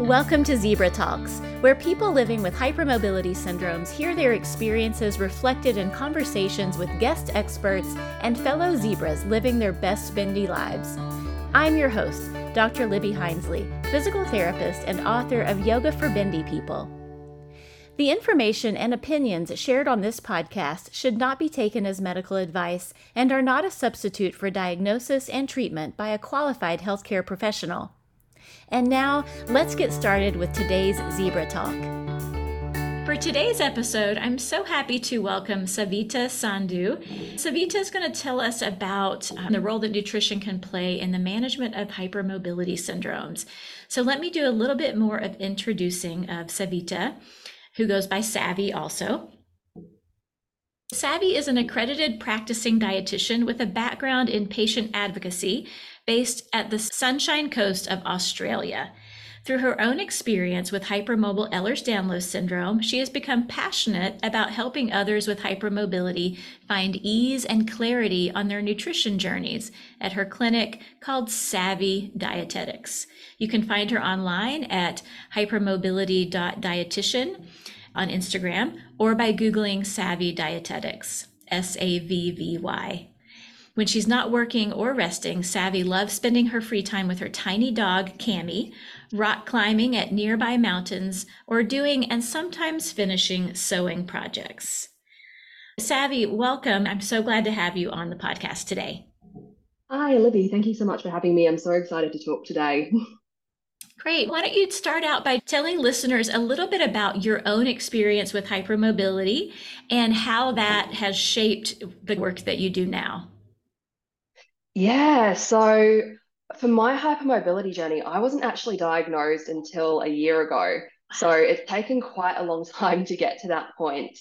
Welcome to Zebra Talks, where people living with hypermobility syndromes hear their experiences reflected in conversations with guest experts and fellow zebras living their best bendy lives. I'm your host, Dr. Libby Hinesley, physical therapist and author of Yoga for Bendy People. The information and opinions shared on this podcast should not be taken as medical advice and are not a substitute for diagnosis and treatment by a qualified healthcare professional. And now, let's get started with today's Zebra Talk. For today's episode, I'm so happy to welcome Savita Sandhu. Savita is going to tell us about the role that nutrition can play in the management of hypermobility syndromes. So let me do a little bit more of introducing of Savita, who goes by Savvy also. Savvy is an accredited practicing dietitian with a background in patient advocacy based at the Sunshine Coast of Australia. Through her own experience with hypermobile Ehlers-Danlos syndrome, she has become passionate about helping others with hypermobility find ease and clarity on their nutrition journeys at her clinic called Savvy Dietetics. You can find her online at hypermobility.dietitian on Instagram or by Googling Savvy Dietetics, S-A-V-V-Y. When she's not working or resting, Savvy loves spending her free time with her tiny dog, Cammie, rock climbing at nearby mountains, or doing and sometimes finishing sewing projects. Savvy, welcome. I'm so glad to have you on the podcast today. Hi, Libby. Thank you so much for having me. I'm so excited to talk today. Great. Why don't you start out by telling listeners a little bit about your own experience with hypermobility and how that has shaped the work that you do now? Yeah, so for my hypermobility journey, I wasn't actually diagnosed until a year ago. So it's taken quite a long time to get to that point.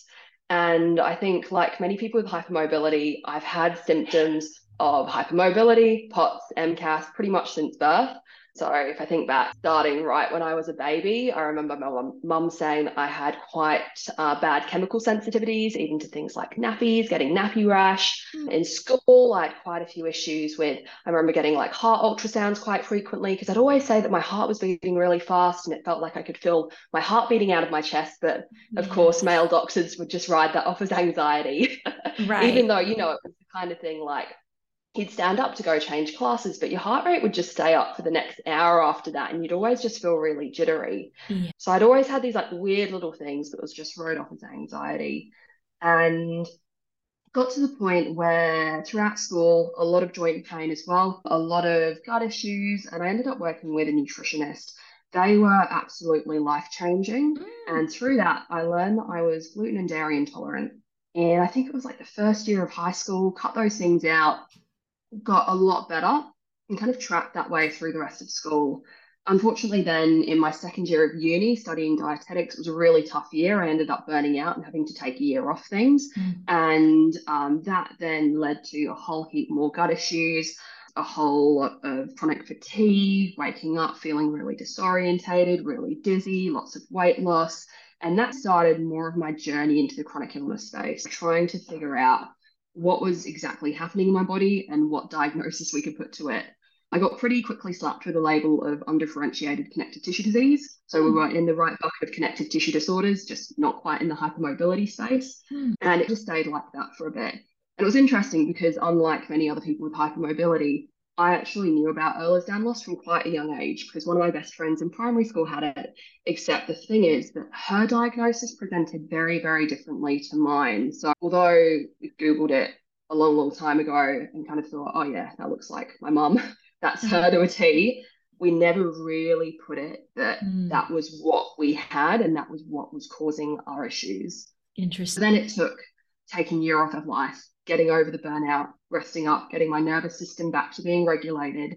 And I think like many people with hypermobility, I've had symptoms of hypermobility, POTS, MCAS pretty much since birth. So if I think back, starting right when I was a baby, I remember my mum saying I had quite bad chemical sensitivities, even to things like nappies, getting nappy rash. In school, I had quite a few issues with, I remember getting like heart ultrasounds quite frequently because I'd always say that my heart was beating really fast and it felt like I could feel my heart beating out of my chest. But of course, male doctors would just ride that off as anxiety, right? Even though, you know, it was the kind of thing like, you'd stand up to go change classes, but your heart rate would just stay up for the next hour after that. And you'd always just feel really jittery. Yeah. So I'd always had these like weird little things that was just wrote off as anxiety. And got to the point where throughout school, a lot of joint pain as well, a lot of gut issues. And I ended up working with a nutritionist. They were absolutely life-changing. And through that, I learned that I was gluten and dairy intolerant. And I think it was like the first year of high school, cut those things out, got a lot better and kind of tracked that way through the rest of school. Unfortunately, then in my second year of uni, studying dietetics was a really tough year. I ended up burning out and having to take a year off things. And that then led to a whole heap more gut issues, a whole lot of chronic fatigue, waking up feeling really disorientated, really dizzy, lots of weight loss. And that started more of my journey into the chronic illness space, trying to figure out what was exactly happening in my body and what diagnosis we could put to it. I got pretty quickly slapped with a label of undifferentiated connective tissue disease. So we were in the right bucket of connective tissue disorders, just not quite in the hypermobility space. And it just stayed like that for a bit. And it was interesting because unlike many other people with hypermobility, I actually knew about Ehlers-Danlos from quite a young age because one of my best friends in primary school had it, except the thing is that her diagnosis presented very, very differently to mine. So although I Googled it a long, long time ago and kind of thought, oh yeah, that looks like my mum, that's her to a T, we never really put it that that was what we had and that was what was causing our issues. Interesting. But then it took taking a year off of life, getting over the burnout, resting up, getting my nervous system back to being regulated,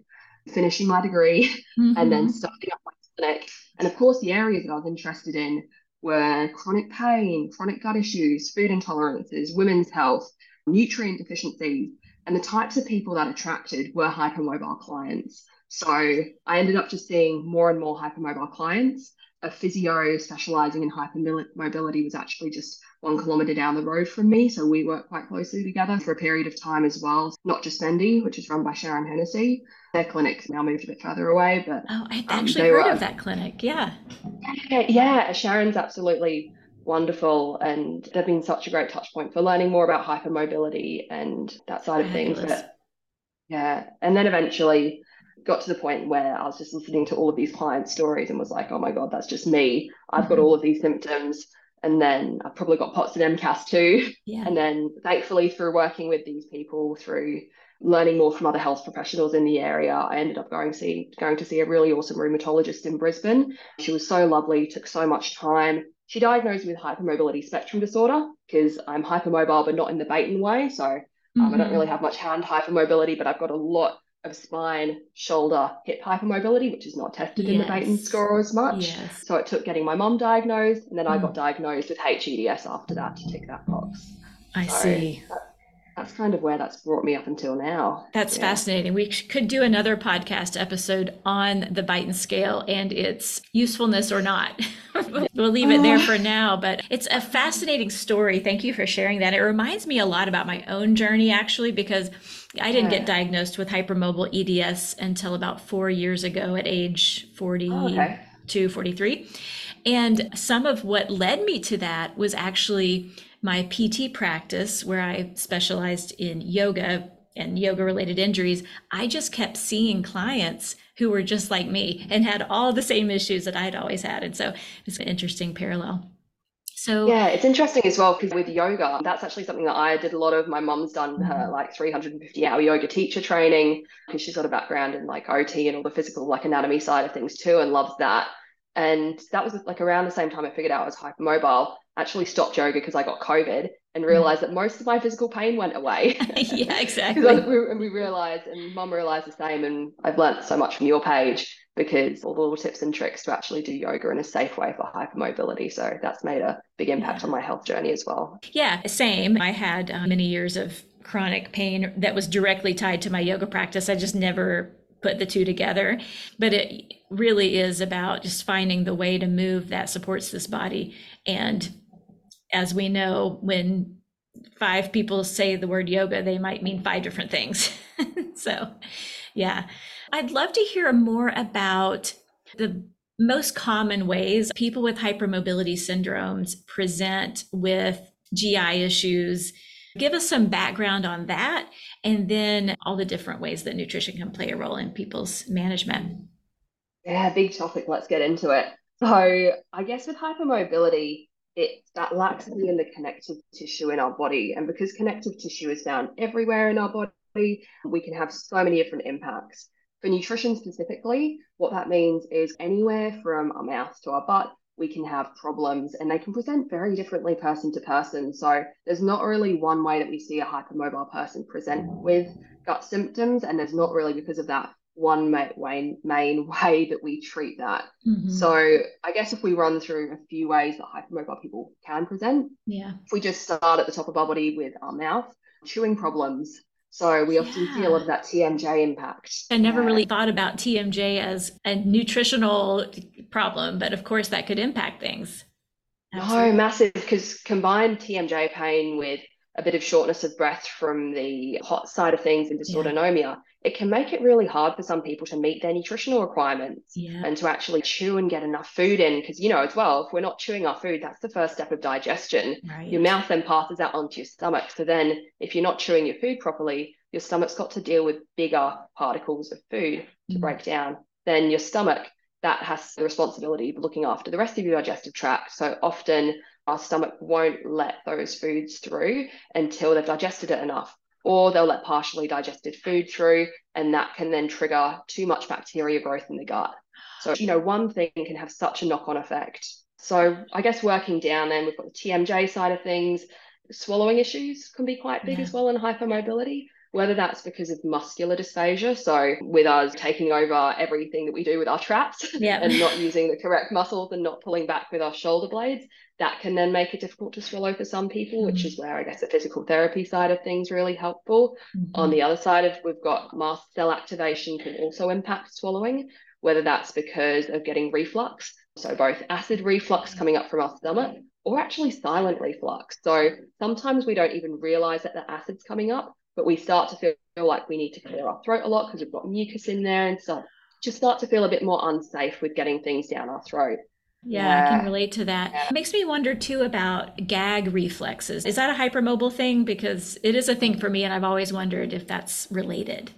finishing my degree, and then starting up my clinic. And of course, the areas that I was interested in were chronic pain, chronic gut issues, food intolerances, women's health, nutrient deficiencies, and the types of people that attracted were hypermobile clients. So I ended up just seeing more and more hypermobile clients. a physio specializing in hypermobility was actually just 1 kilometer down the road from me. So we worked quite closely together for a period of time as well. Not just Mendy, which is run by Sharon Hennessy. Their clinic's now moved a bit further away, but I've actually heard of that clinic. Yeah. Sharon's absolutely wonderful, and they've been such a great touch point for learning more about hypermobility and that side of things. But yeah, and then eventually got to the point where I was just listening to all of these client stories and was like, oh my God, that's just me. I've got all of these symptoms, and then I've probably got POTS and MCAS too. Yeah. And then thankfully, through working with these people, through learning more from other health professionals in the area, I ended up going to see a really awesome rheumatologist in Brisbane. She was so lovely, took so much time. She diagnosed me with hypermobility spectrum disorder because I'm hypermobile, but not in the Beighton way. So I don't really have much hand hypermobility, but I've got a lot of spine, shoulder, hip hypermobility, which is not tested in the Beighton score as much. Yes. So it took getting my mum diagnosed, and then I got diagnosed with HEDS after that to tick that box. I see. That's kind of where that's brought me up until now. That's fascinating. We could do another podcast episode on the Beighton scale and its usefulness or not. We'll leave it there for now, but it's a fascinating story. Thank you for sharing that. It reminds me a lot about my own journey, actually, because I didn't get diagnosed with hypermobile EDS until about 4 years ago at age 42, 43. And some of what led me to that was actually my PT practice, where I specialized in yoga and yoga-related injuries. I just kept seeing clients who were just like me and had all the same issues that I had always had. And so it's an interesting parallel. So yeah, it's interesting as well, because with yoga, that's actually something that I did a lot of. My mum's done her like 350-hour yoga teacher training, because she's got a background in like OT and all the physical like anatomy side of things too, and loves that. And that was like around the same time I figured out I was hypermobile. Actually stopped yoga because I got COVID and realized that most of my physical pain went away. Yeah, exactly. And we realized, and Mum realized the same. And I've learned so much from your page, because all the little tips and tricks to actually do yoga in a safe way for hypermobility. So that's made a big impact on my health journey as well. Yeah, same. I had many years of chronic pain that was directly tied to my yoga practice. I just never put the two together, but it really is about just finding the way to move that supports this body. And as we know, when 5 people say the word yoga, they might mean 5 different things. So, yeah, I'd love to hear more about the most common ways people with hypermobility syndromes present with GI issues. Give us some background on that, and then all the different ways that nutrition can play a role in people's management. Yeah, big topic. Let's get into it. So I guess with hypermobility, it's that laxity in the connective tissue in our body. And because connective tissue is found everywhere in our body, we can have so many different impacts. For nutrition specifically, what that means is anywhere from our mouth to our butt, we can have problems, and they can present very differently person to person. So there's not really one way that we see a hypermobile person present with gut symptoms. And there's not really, because of that, one main way that we treat that. So I guess if we run through a few ways that hypermobile people can present, if we just start at the top of our body with our mouth, chewing problems. So we often feel of that TMJ impact. I never really thought about TMJ as a nutritional problem, but of course that could impact things. Absolutely. No, massive, because combined TMJ pain with a bit of shortness of breath from the hot side of things and dysautonomia, it can make it really hard for some people to meet their nutritional requirements and to actually chew and get enough food in. Because, you know, as well, if we're not chewing our food, that's the first step of digestion. Right. Your mouth then passes out onto your stomach. So then if you're not chewing your food properly, your stomach's got to deal with bigger particles of food to break down. Then your stomach, that has the responsibility of looking after the rest of your digestive tract. So often our stomach won't let those foods through until they've digested it enough, or they'll let partially digested food through, and that can then trigger too much bacteria growth in the gut. So, you know, one thing can have such a knock-on effect. So I guess working down then, we've got the TMJ side of things. Swallowing issues can be quite big as well in hypermobility, whether that's because of muscular dysphagia. So with us taking over everything that we do with our traps and not using the correct muscles and not pulling back with our shoulder blades, that can then make it difficult to swallow for some people, which is where I guess the physical therapy side of things really helpful. On the other side of, we've got mast cell activation can also impact swallowing, whether that's because of getting reflux. So both acid reflux coming up from our stomach or actually silent reflux. So sometimes we don't even realize that the acid's coming up, but we start to feel like we need to clear our throat a lot because we've got mucus in there and stuff. Just start to feel a bit more unsafe with getting things down our throat. Yeah, I can relate to that. It makes me wonder too about gag reflexes. Is that a hypermobile thing? Because it is a thing for me, and I've always wondered if that's related.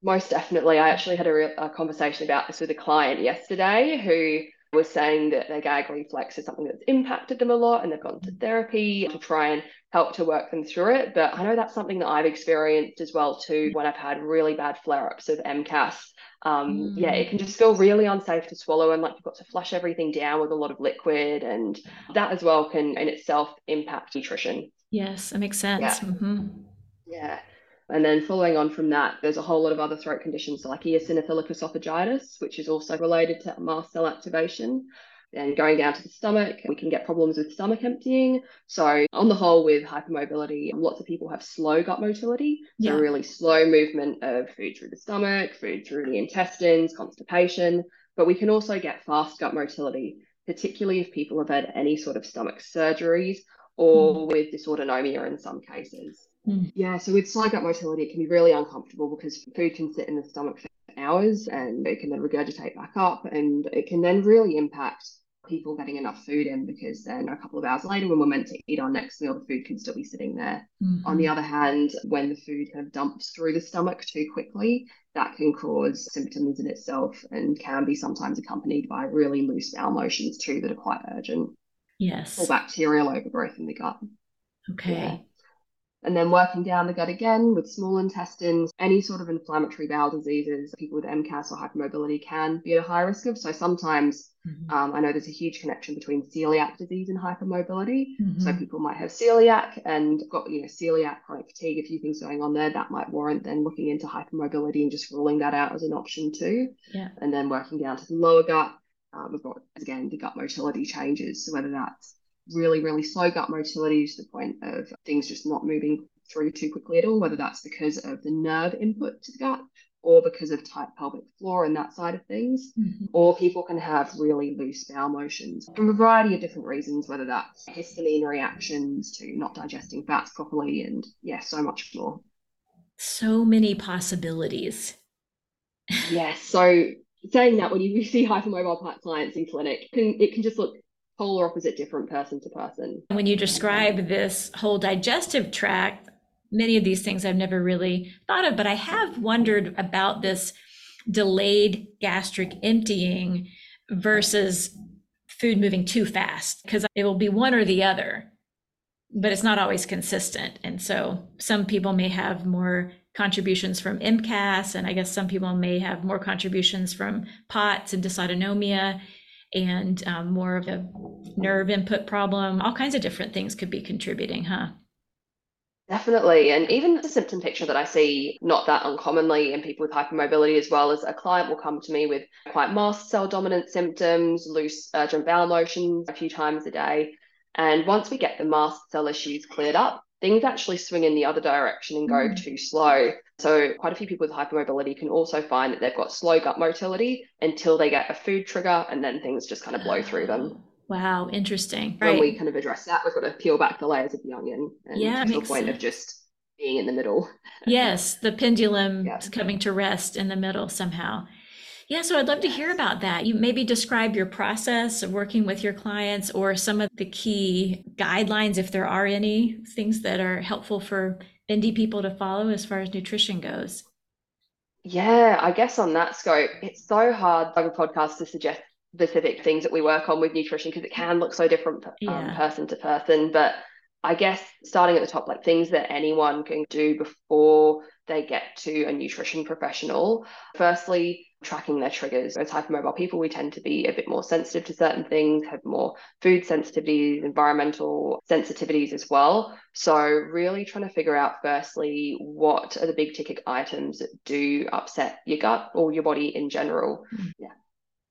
Most definitely. I actually had a conversation about this with a client yesterday who was saying that their gag reflex is something that's impacted them a lot, and they've gone to therapy to try and help to work them through it. But I know that's something that I've experienced as well too when I've had really bad flare-ups of MCAS. Yeah, it can just feel really unsafe to swallow, and like you've got to flush everything down with a lot of liquid, and that as well can in itself impact nutrition. Yes, that makes sense. Yeah. Mm-hmm. Yeah. And then following on from that, there's a whole lot of other throat conditions like eosinophilic esophagitis, which is also related to mast cell activation. And going down to the stomach, we can get problems with stomach emptying. So on the whole, with hypermobility, lots of people have slow gut motility. So really slow movement of food through the stomach, food through the intestines, constipation. But we can also get fast gut motility, particularly if people have had any sort of stomach surgeries or with dysautonomia in some cases. Yeah, so with slow gut motility, it can be really uncomfortable because food can sit in the stomach for hours and it can then regurgitate back up, and it can then really impact people getting enough food in, because then a couple of hours later when we're meant to eat our next meal, the food can still be sitting there. On the other hand, when the food kind of dumps through the stomach too quickly, that can cause symptoms in itself and can be sometimes accompanied by really loose bowel motions too that are quite urgent. Yes. Or bacterial overgrowth in the gut. Okay. Yeah. And then working down the gut again with small intestines, any sort of inflammatory bowel diseases, people with MCAS or hypermobility can be at a high risk of. So sometimes I know there's a huge connection between celiac disease and hypermobility. So people might have celiac and got, you know, celiac, chronic fatigue, a few things going on there that might warrant then looking into hypermobility and just ruling that out as an option too. Yeah. And then working down to the lower gut, we've got, again, the gut motility changes. So whether that's really slow gut motility to the point of things just not moving through too quickly at all, whether that's because of the nerve input to the gut or because of tight pelvic floor and that side of things, or people can have really loose bowel motions from a variety of different reasons, whether that's histamine reactions to not digesting fats properly, and so much more. So many possibilities. So saying that, when you see hypermobile clients in clinic, it can just look whole or opposite different person to person. When you describe this whole digestive tract, many of these things I've never really thought of, but I have wondered about this delayed gastric emptying versus food moving too fast, because it will be one or the other, but it's not always consistent. And so some people may have more contributions from MCAS, and I guess some people may have more contributions from POTS and dysautonomia, and more of a nerve input problem. All kinds of different things could be contributing, huh? Definitely. And even the symptom picture that I see not that uncommonly in people with hypermobility as well, is a client will come to me with quite mast cell dominant symptoms, loose urgent bowel motions a few times a day. And once we get the mast cell issues cleared up, things actually swing in the other direction and go too slow. So quite a few people with hypermobility can also find that they've got slow gut motility until they get a food trigger, and then things just kind of blow through them. Wow, interesting. When we kind of address that, we've got to peel back the layers of the onion and to the point of just being in the middle. Yes, the pendulum is coming to rest in the middle somehow. Yeah, so I'd love to hear about that. You maybe describe your process of working with your clients, or some of the key guidelines, if there are any, things that are helpful for bendy people to follow as far as nutrition goes. Yeah, I guess on that scope, it's so hard over podcasts to suggest specific things that we work on with nutrition, because it can look so different person to person. But I guess starting at the top, like things that anyone can do before they get to a nutrition professional. Firstly, tracking their triggers. As hypermobile people, we tend to be a bit more sensitive to certain things, have more food sensitivities, environmental sensitivities as well. So really trying to figure out firstly, what are the big ticket items that do upset your gut or your body in general? Yeah.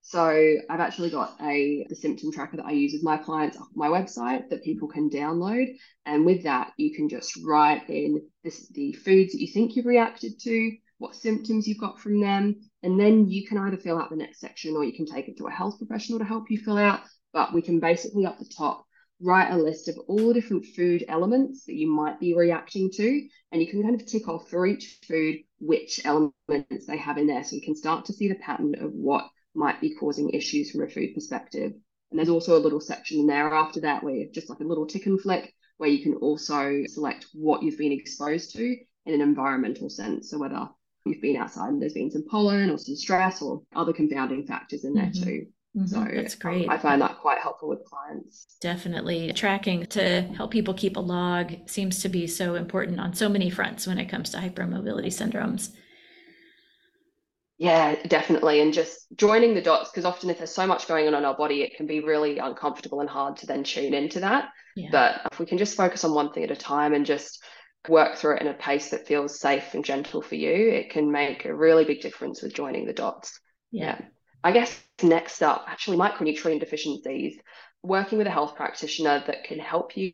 So I've actually got the symptom tracker that I use with my clients on my website that people can download. And with that, you can just write in the foods that you think you've reacted to, what symptoms you've got from them, and then you can either fill out the next section or you can take it to a health professional to help you fill out. But we can basically up the top write a list of all the different food elements that you might be reacting to, and you can kind of tick off for each food which elements they have in there, so you can start to see the pattern of what might be causing issues from a food perspective. And there's also a little section in there after that where you're just like a little tick and flick, where you can also select what you've been exposed to in an environmental sense. So whether you've been outside and there's been some pollen or some stress or other confounding factors in there too. Mm-hmm. So that's great. I find that quite helpful with clients. Definitely. Tracking to help people keep a log seems to be so important on so many fronts when it comes to hypermobility syndromes. Yeah, definitely. And just joining the dots, because often if there's so much going on in our body, it can be really uncomfortable and hard to then tune into that. Yeah. But if we can just focus on one thing at a time and just work through it in a pace that feels safe and gentle for you, it can make a really big difference with joining the dots. Yeah. I guess next up, actually, micronutrient deficiencies, working with a health practitioner that can help you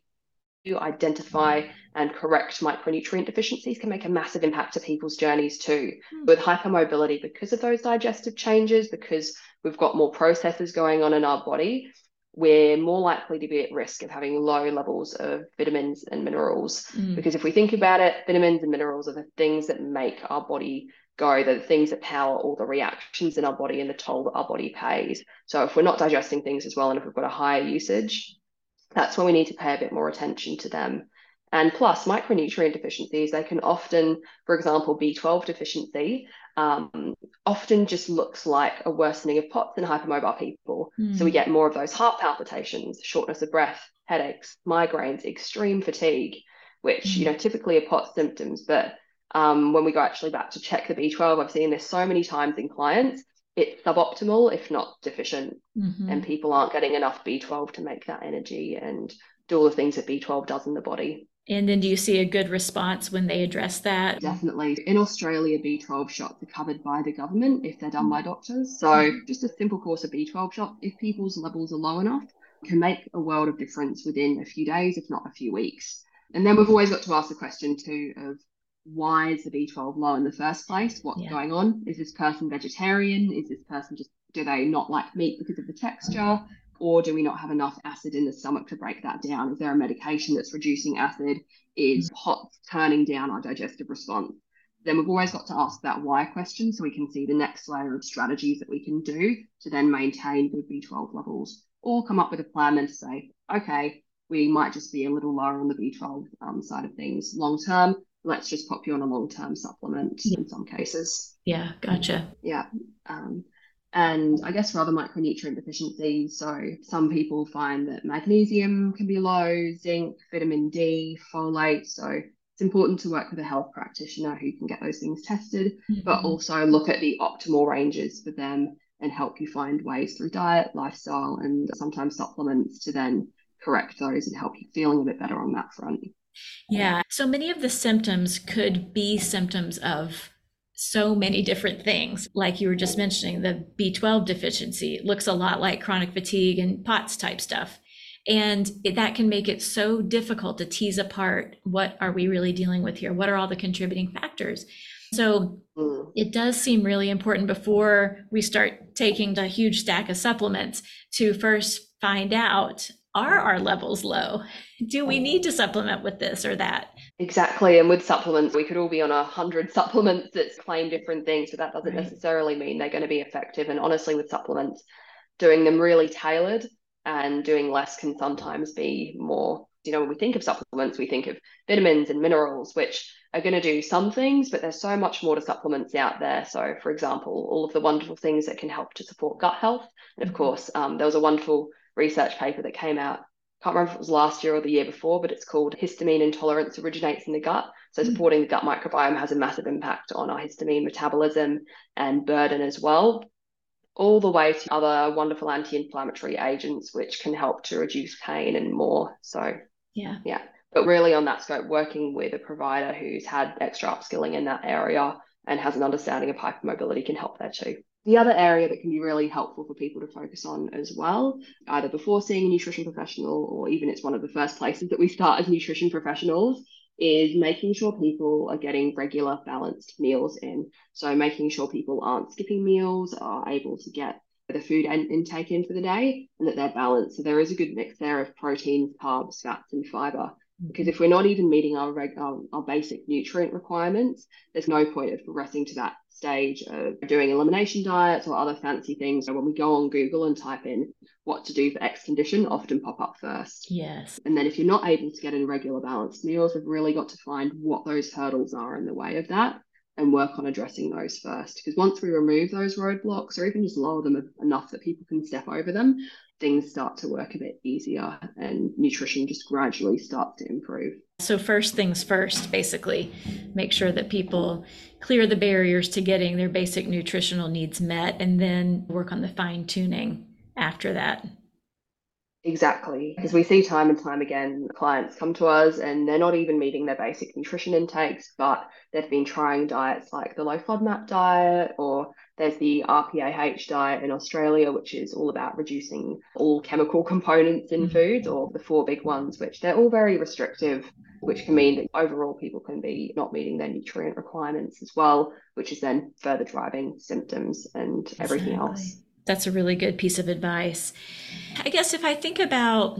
identify and correct micronutrient deficiencies can make a massive impact to people's journeys too. With hypermobility, because of those digestive changes, because we've got more processes going on in our body, we're more likely to be at risk of having low levels of vitamins and minerals. Because if we think about it, vitamins and minerals are the things that make our body go, they're the things that power all the reactions in our body and the toll that our body pays. So if we're not digesting things as well, and if we've got a higher usage, that's when we need to pay a bit more attention to them. And plus, micronutrient deficiencies, they can often, for example, B12 deficiency, often just looks like a worsening of POTS in hypermobile people. So we get more of those heart palpitations, shortness of breath, headaches, migraines, extreme fatigue, which, you know, typically are POTS symptoms. But when we go actually back to check the B12, I've seen this so many times in clients, it's suboptimal, if not deficient, and people aren't getting enough B12 to make that energy and do all the things that B12 does in the body. And then do you see a good response when they address that? Definitely. In Australia, B12 shots are covered by the government if they're done by doctors. So just a simple course of B12 shots, if people's levels are low enough, can make a world of difference within a few days, if not a few weeks. And then we've always got to ask the question too of, why is the B12 low in the first place? What's going on? Is this person vegetarian? Is this person just, do they not like meat because of the texture? Or do we not have enough acid in the stomach to break that down? Is there a medication that's reducing acid? Is POTS turning down our digestive response? Then we've always got to ask that why question, so we can see the next layer of strategies that we can do to then maintain good B12 levels, or come up with a plan and say, okay, we might just be a little lower on the B12 side of things long term. Let's just pop you on a long-term supplement in some cases. Yeah, gotcha. Yeah. And I guess for other micronutrient deficiencies, so some people find that magnesium can be low, zinc, vitamin D, folate. So it's important to work with a health practitioner who can get those things tested, but also look at the optimal ranges for them and help you find ways through diet, lifestyle, and sometimes supplements to then correct those and help you feeling a bit better on that front. Yeah. So many of the symptoms could be symptoms of so many different things. Like you were just mentioning, the B12 deficiency, it looks a lot like chronic fatigue and POTS type stuff. And that can make it so difficult to tease apart, what are we really dealing with here? What are all the contributing factors? So it does seem really important, before we start taking a huge stack of supplements, to first find out, are our levels low? Do we need to supplement with this or that? Exactly. And with supplements, we could all be on 100 supplements that claim different things, but that doesn't necessarily mean they're going to be effective. And honestly, with supplements, doing them really tailored and doing less can sometimes be more. You know, when we think of supplements, we think of vitamins and minerals, which are going to do some things, but there's so much more to supplements out there. So, for example, all of the wonderful things that can help to support gut health. And of course, there was a wonderful research paper that came out, can't remember if it was last year or the year before, but it's called Histamine Intolerance Originates in the Gut. So supporting the gut microbiome has a massive impact on our histamine metabolism and burden as well, all the way to other wonderful anti-inflammatory agents, which can help to reduce pain and more. So yeah. But really on that scope, working with a provider who's had extra upskilling in that area and has an understanding of hypermobility can help there too. The other area that can be really helpful for people to focus on as well, either before seeing a nutrition professional, or even it's one of the first places that we start as nutrition professionals, is making sure people are getting regular balanced meals in. So making sure people aren't skipping meals, are able to get the food intake in for the day, and that they're balanced. So there is a good mix there of proteins, carbs, fats, and fiber. Because if we're not even meeting our basic nutrient requirements, there's no point of progressing to that stage of doing elimination diets or other fancy things. So when we go on Google and type in what to do for X condition, often pop up first. Yes. And then if you're not able to get in regular balanced meals, we've really got to find what those hurdles are in the way of that and work on addressing those first. Because once we remove those roadblocks, or even just lower them enough that people can step over them, things start to work a bit easier and nutrition just gradually starts to improve. So first things first, basically, make sure that people clear the barriers to getting their basic nutritional needs met, and then work on the fine tuning after that. Exactly. Because we see time and time again, clients come to us and they're not even meeting their basic nutrition intakes, but they've been trying diets like the low FODMAP diet, or there's the RPAH diet in Australia, which is all about reducing all chemical components in foods, or the four big ones, which they're all very restrictive, which can mean that overall people can be not meeting their nutrient requirements as well, which is then further driving symptoms and everything else. That's a really good piece of advice. I guess if I think about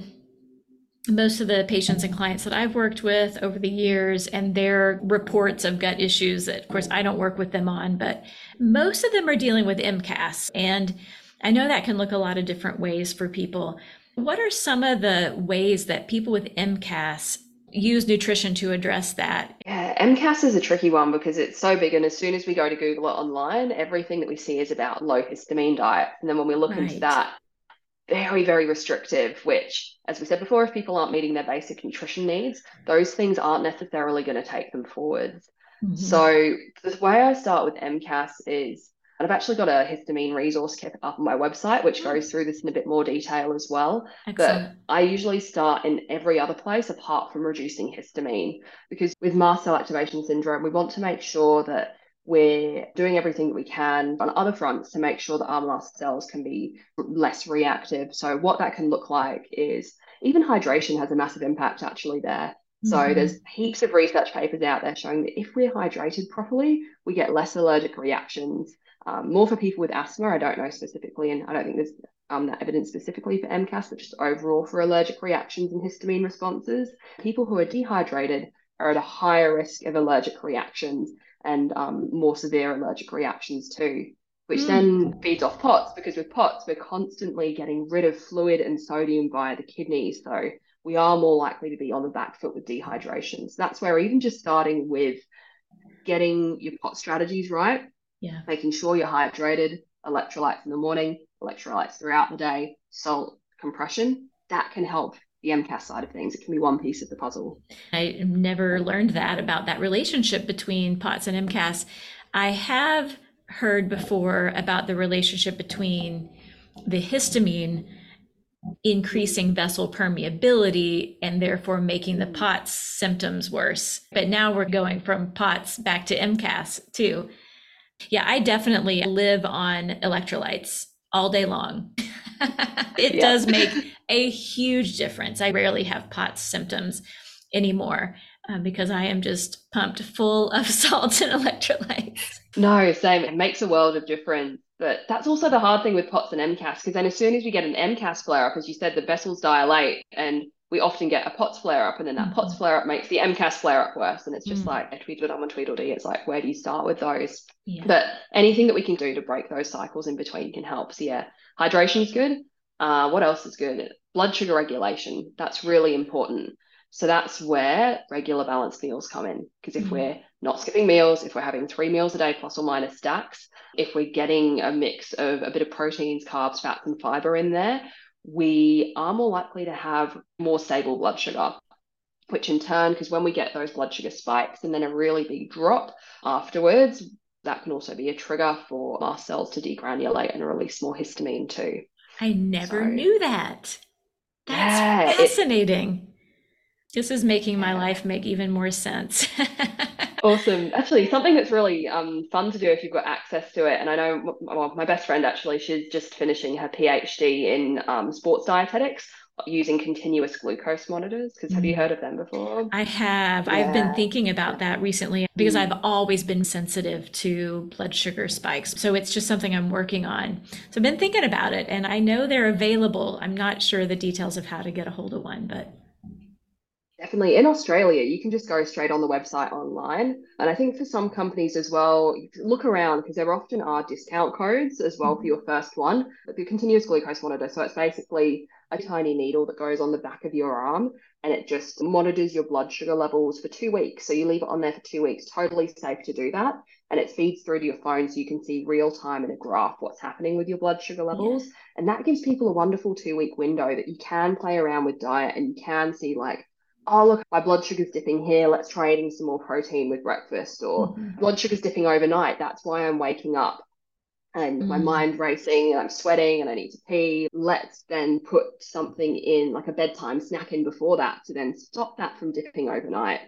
most of the patients and clients that I've worked with over the years and their reports of gut issues that, of course, I don't work with them on, but most of them are dealing with MCAS. And I know that can look a lot of different ways for people. What are some of the ways that people with MCAS use nutrition to address that? Yeah, MCAS is a tricky one because it's so big, and as soon as we go to Google it online, everything that we see is about low histamine diet. And then when we look into that, very, very restrictive, which, as we said before, if people aren't meeting their basic nutrition needs, those things aren't necessarily going to take them forwards. So the way I start with MCAS is, and I've actually got a histamine resource kit up on my website, which goes through this in a bit more detail as well. Excellent. But I usually start in every other place apart from reducing histamine, because with mast cell activation syndrome, we want to make sure that we're doing everything that we can on other fronts to make sure that our mast cells can be less reactive. So what that can look like is even hydration has a massive impact actually there. So there's heaps of research papers out there showing that if we're hydrated properly, we get less allergic reactions. More for people with asthma, I don't know specifically, and I don't think there's that evidence specifically for MCAS, but just overall for allergic reactions and histamine responses. People who are dehydrated are at a higher risk of allergic reactions and more severe allergic reactions too, which then feeds off POTS, because with POTS, we're constantly getting rid of fluid and sodium via the kidneys. So we are more likely to be on the back foot with dehydration. So that's where even just starting with getting your POTS strategies right. Yeah. Making sure you're hydrated, electrolytes in the morning, electrolytes throughout the day, salt, compression, that can help the MCAS side of things. It can be one piece of the puzzle. I never learned that about that relationship between POTS and MCAS. I have heard before about the relationship between the histamine increasing vessel permeability and therefore making the POTS symptoms worse. But now we're going from POTS back to MCAS too. Yeah, I definitely live on electrolytes all day long. It does make a huge difference. I rarely have POTS symptoms anymore because I am just pumped full of salts and electrolytes. No, same. It makes a world of difference. But that's also the hard thing with POTS and MCAS, because then as soon as we get an MCAS flare-up, as you said, the vessels dilate and we often get a POTS flare-up, and then that POTS flare-up makes the MCAS flare-up worse. And it's just like a tweedledum and tweedledee. It's like, where do you start with those? Yeah. But anything that we can do to break those cycles in between can help. So yeah, hydration is good. What else is good? Blood sugar regulation. That's really important. So that's where regular balanced meals come in. Because if we're not skipping meals, if we're having 3 meals a day plus or minus stacks, if we're getting a mix of a bit of proteins, carbs, fats, and fiber in there, we are more likely to have more stable blood sugar, which in turn, because when we get those blood sugar spikes and then a really big drop afterwards, that can also be a trigger for mast cells to degranulate and release more histamine too. I never knew that. That's fascinating. This is making my life make even more sense. Awesome. Actually, something that's really fun to do if you've got access to it. And I know my best friend, actually, she's just finishing her PhD in sports dietetics using continuous glucose monitors, because have you heard of them before? I have. Yeah. I've been thinking about that recently because I've always been sensitive to blood sugar spikes. So it's just something I'm working on. So I've been thinking about it, and I know they're available. I'm not sure the details of how to get a hold of one, but definitely in Australia, you can just go straight on the website online. And I think for some companies as well, look around, because there often are discount codes as well for your first one, but the continuous glucose monitor. So it's basically a tiny needle that goes on the back of your arm, and it just monitors your blood sugar levels for 2 weeks. So you leave it on there for 2 weeks, totally safe to do that. And it feeds through to your phone, so you can see real time in a graph what's happening with your blood sugar levels. Yeah. And that gives people a wonderful 2 week window that you can play around with diet, and you can see like, oh, look, my blood sugar's dipping here. Let's try eating some more protein with breakfast, or blood sugar's dipping overnight. That's why I'm waking up and my mind racing and I'm sweating and I need to pee. Let's then put something in, like a bedtime snack in before that, to then stop that from dipping overnight.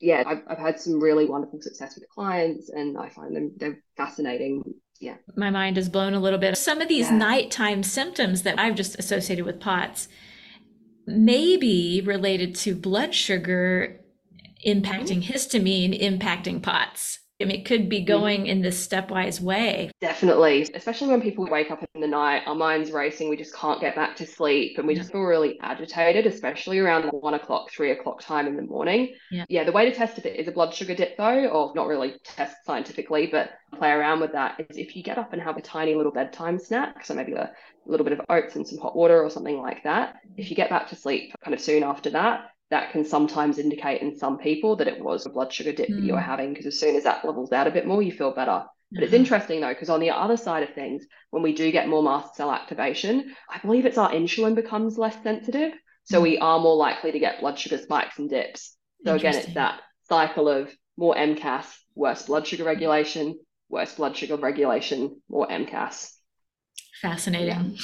Yeah, I've had some really wonderful success with clients, and I find them, they're fascinating. Yeah. My mind is blown a little bit. Some of these nighttime symptoms that I've just associated with POTS may be related to blood sugar impacting histamine, impacting POTS. I mean, it could be going in this stepwise way. Definitely, especially when people wake up in the night, our mind's racing, we just can't get back to sleep, and we just feel really agitated, especially around the 1 o'clock, 3 o'clock time in the morning. Yeah, the way to test if it is a blood sugar dip though, or not really test scientifically, but play around with that, is if you get up and have a tiny little bedtime snack, so maybe a little bit of oats and some hot water or something like that. If you get back to sleep kind of soon after that, that can sometimes indicate in some people that it was a blood sugar dip that you were having, because as soon as that levels out a bit more, you feel better. But it's interesting though, because on the other side of things, when we do get more mast cell activation, I believe it's our insulin becomes less sensitive. So we are more likely to get blood sugar spikes and dips. So again, it's that cycle of more MCAS, worse blood sugar regulation, worse blood sugar regulation, more MCAS. Fascinating.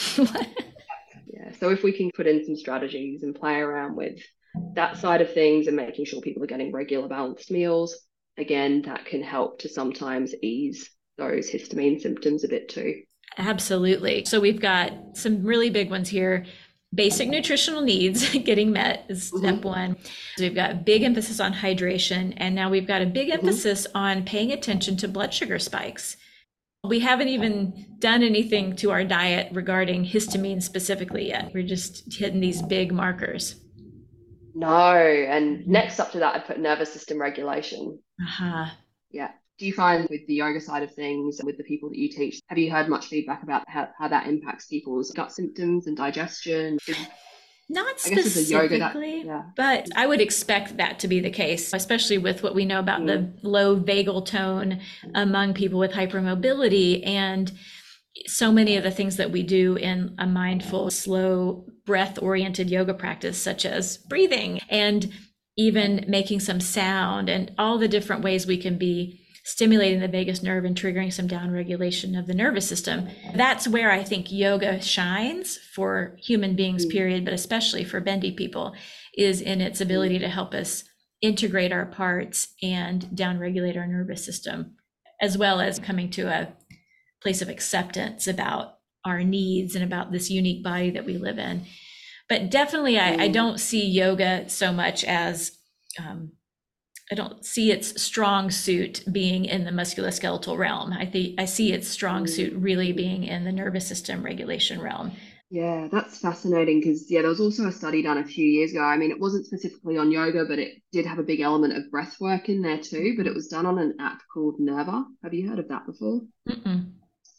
Yeah. So if we can put in some strategies and play around with that side of things, and making sure people are getting regular balanced meals, again, that can help to sometimes ease those histamine symptoms a bit too. Absolutely. So we've got some really big ones here. Basic nutritional needs getting met is step one. So we've got big emphasis on hydration, and now we've got a big emphasis on paying attention to blood sugar spikes. We haven't even done anything to our diet regarding histamine specifically yet. We're just hitting these big markers. No. And next up to that, I'd put nervous system regulation. Yeah. Do you find with the yoga side of things, with the people that you teach, have you heard much feedback about how that impacts people's gut symptoms and digestion? Not specifically, but I would expect that to be the case, especially with what we know about the low vagal tone among people with hypermobility, and so many of the things that we do in a mindful, slow, breath-oriented yoga practice, such as breathing and even making some sound, and all the different ways we can be stimulating the vagus nerve and triggering some downregulation of the nervous system. That's where I think yoga shines for human beings, period, but especially for bendy people, is in its ability to help us integrate our parts and downregulate our nervous system, as well as coming to a place of acceptance about our needs and about this unique body that we live in. But definitely, I don't see yoga so much as, I don't see its strong suit being in the musculoskeletal realm. I see its strong suit really being in the nervous system regulation realm. Yeah, that's fascinating, because there was also a study done a few years ago. I mean, it wasn't specifically on yoga, but it did have a big element of breath work in there too, but it was done on an app called Nerva. Have you heard of that before?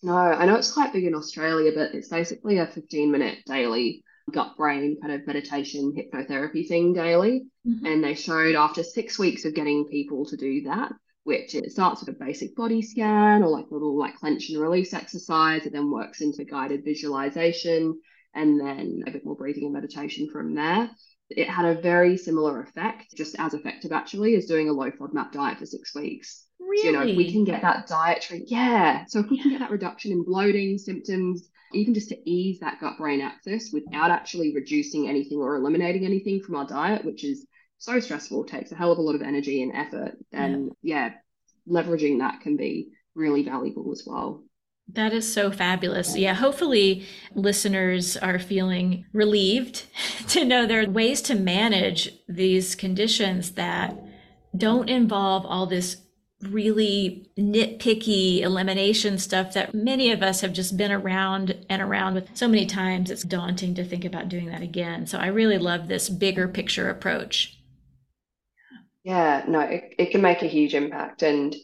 No, I know it's quite big in Australia, but it's basically a 15-minute daily gut brain kind of meditation hypnotherapy thing daily, and they showed after 6 weeks of getting people to do that, which it starts with a basic body scan or like a little like clench and release exercise, it then works into guided visualization and then a bit more breathing and meditation from there. It had a very similar effect, just as effective actually, as doing a low FODMAP diet for 6 weeks. Really? So, you know, if we can get that dietary, so if we can get that reduction in bloating symptoms, even just to ease that gut-brain axis without actually reducing anything or eliminating anything from our diet, which is so stressful, takes a hell of a lot of energy and effort. And leveraging that can be really valuable as well. That is so fabulous. Yeah, hopefully listeners are feeling relieved to know there are ways to manage these conditions that don't involve all this really nitpicky elimination stuff that many of us have just been around and around with so many times. It's daunting to think about doing that again. So I really love this bigger picture approach. Yeah, no, it can make a huge impact. And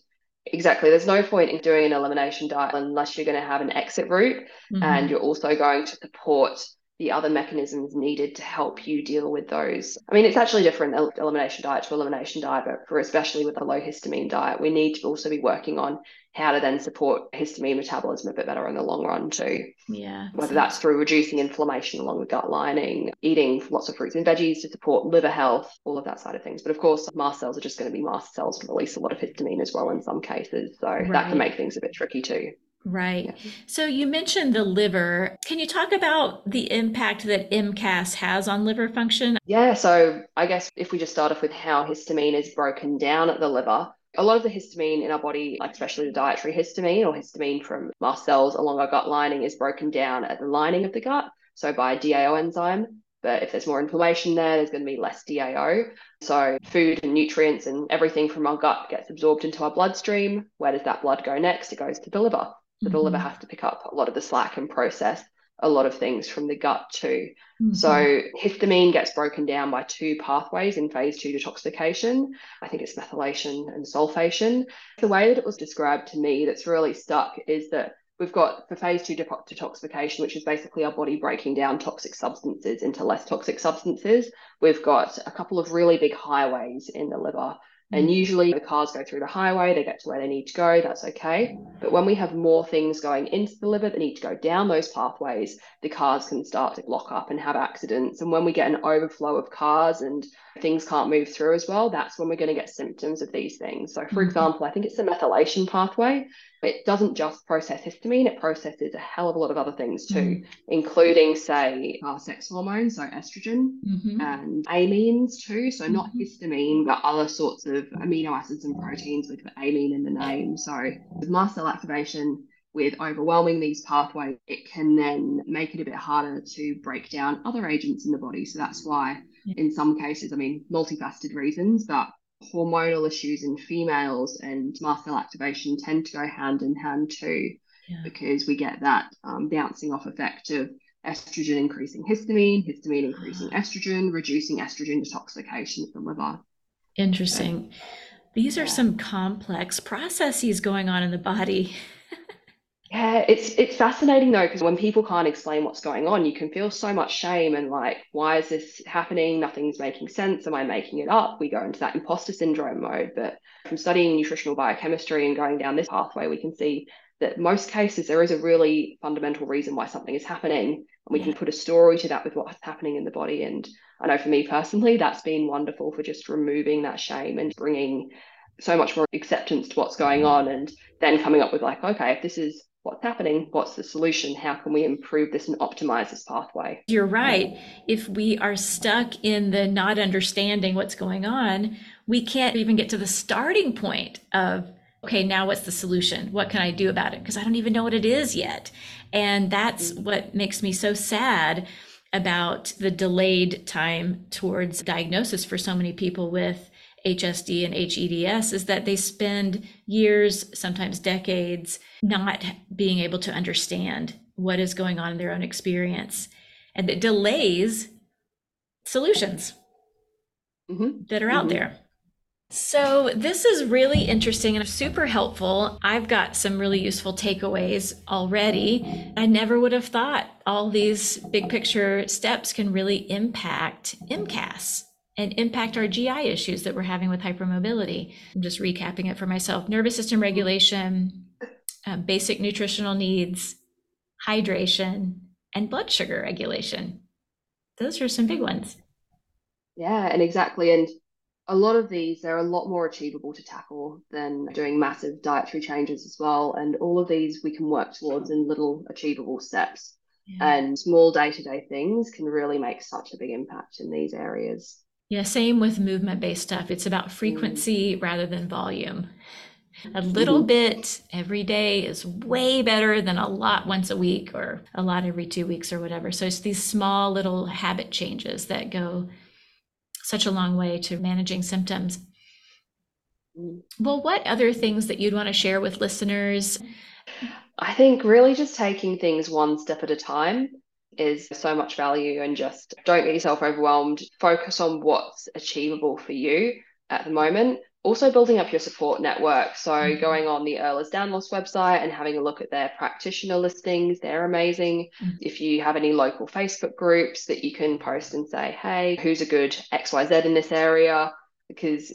exactly, there's no point in doing an elimination diet unless you're going to have an exit route, mm-hmm. and you're also going to support the other mechanisms needed to help you deal with those. I mean, it's actually different elimination diet to elimination diet, but for especially with a low histamine diet, we need to also be working on how to then support histamine metabolism a bit better in the long run too. Yeah. Whether that's through reducing inflammation along the gut lining, eating lots of fruits and veggies to support liver health, all of that side of things. But of course, mast cells are just going to be mast cells and release a lot of histamine as well in some cases. So right. that can make things a bit tricky too. Right. Yeah. So you mentioned the liver. Can you talk about the impact that MCAS has on liver function? Yeah. So I guess if we just start off with how histamine is broken down at the liver, a lot of the histamine in our body, like especially the dietary histamine or histamine from mast cells along our gut lining, is broken down at the lining of the gut. So by a DAO enzyme. But if there's more inflammation there, there's going to be less DAO. So food and nutrients and everything from our gut gets absorbed into our bloodstream. Where does that blood go next? It goes to the liver. So the liver has to pick up a lot of the slack and process a lot of things from the gut too. Mm-hmm. So histamine gets broken down by two pathways in phase 2 detoxification. I think it's methylation and sulfation. The way that it was described to me that's really stuck is that we've got for phase 2 detoxification, which is basically our body breaking down toxic substances into less toxic substances. We've got a couple of really big highways in the liver. And usually the cars go through the highway, they get to where they need to go, that's okay. But when we have more things going into the liver that need to go down those pathways, the cars can start to lock up and have accidents. And when we get an overflow of cars and things can't move through as well, that's when we're going to get symptoms of these things. So for example, I think it's the methylation pathway. It doesn't just process histamine, it processes a hell of a lot of other things too, including, say, our sex hormones, so estrogen, and amines too. So not histamine, but other sorts of amino acids and proteins with amine in the name. So with mast cell activation, with overwhelming these pathways, it can then make it a bit harder to break down other agents in the body. So that's why in some cases, I mean, multifaceted reasons, but hormonal issues in females and mast cell activation tend to go hand in hand too, because we get that bouncing off effect of estrogen increasing histamine, histamine increasing estrogen, reducing estrogen detoxification of the liver. Interesting. So, these are some complex processes going on in the body. Yeah, it's fascinating though, because when people can't explain what's going on, you can feel so much shame and like, why is this happening? Nothing's making sense. Am I making it up? We go into that imposter syndrome mode. But from studying nutritional biochemistry and going down this pathway, we can see that most cases there is a really fundamental reason why something is happening. And we can put a story to that with what's happening in the body. And I know for me personally, that's been wonderful for just removing that shame and bringing so much more acceptance to what's going on. And then coming up with like, okay, if this is what's happening, what's the solution, how can we improve this and optimize this pathway? You're right. If we are stuck in the not understanding what's going on, we can't even get to the starting point of, okay, now what's the solution? What can I do about it? Because I don't even know what it is yet. And that's what makes me so sad about the delayed time towards diagnosis for so many people with HSD and HEDS, is that they spend years, sometimes decades, not being able to understand what is going on in their own experience. And it delays solutions that are out there. So this is really interesting and super helpful. I've got some really useful takeaways already. I never would have thought all these big picture steps can really impact MCAS and impact our GI issues that we're having with hypermobility. I'm just recapping it for myself. Nervous system regulation, basic nutritional needs, hydration, and blood sugar regulation. Those are some big ones. Yeah, and exactly. And a lot of these, they're a lot more achievable to tackle than doing massive dietary changes as well. And all of these we can work towards in little achievable steps. Yeah. And small day-to-day things can really make such a big impact in these areas. Yeah, same with movement-based stuff. It's about frequency rather than volume. A little bit every day is way better than a lot once a week or a lot every 2 weeks or whatever. So it's these small little habit changes that go such a long way to managing symptoms. Well, what other things that you'd want to share with listeners? I think really just taking things one step at a time is so much value, and just don't get yourself overwhelmed. Focus on what's achievable for you at the moment. Also building up your support network. So going on the Ehlers-Danlos website and having a look at their practitioner listings, they're amazing. If you have any local Facebook groups that you can post and say, hey, who's a good XYZ in this area? Because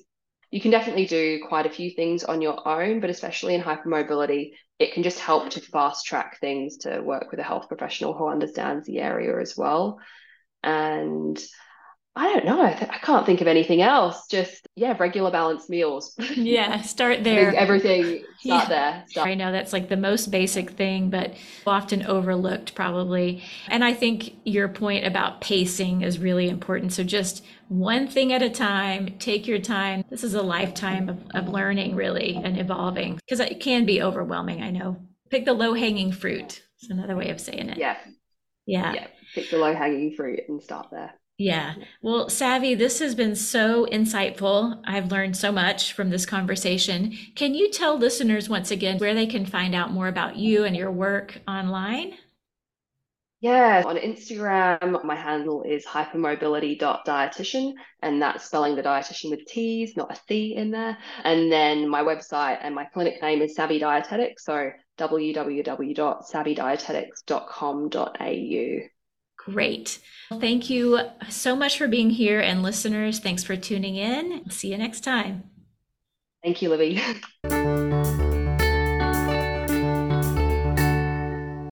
you can definitely do quite a few things on your own, but especially in hypermobility, it can just help to fast track things to work with a health professional who understands the area as well. And I don't know, I can't think of anything else. Just, regular balanced meals. Yeah, start there. Everything, start there. I know that's like the most basic thing, but often overlooked probably. And I think your point about pacing is really important. So just one thing at a time, take your time. This is a lifetime of learning really and evolving, because it can be overwhelming, I know. Pick the low-hanging fruit. It's another way of saying it. Yeah. Pick the low-hanging fruit and start there. Yeah. Well, Savvy, this has been so insightful. I've learned so much from this conversation. Can you tell listeners once again where they can find out more about you and your work online? Yeah, on Instagram, my handle is hypermobility.dietitian, and that's spelling the dietitian with T's, not a C in there. And then my website and my clinic name is Savvy Dietetics, so www.savvydietetics.com.au. Great. Thank you so much for being here. And listeners, thanks for tuning in. See you next time. Thank you, Libby.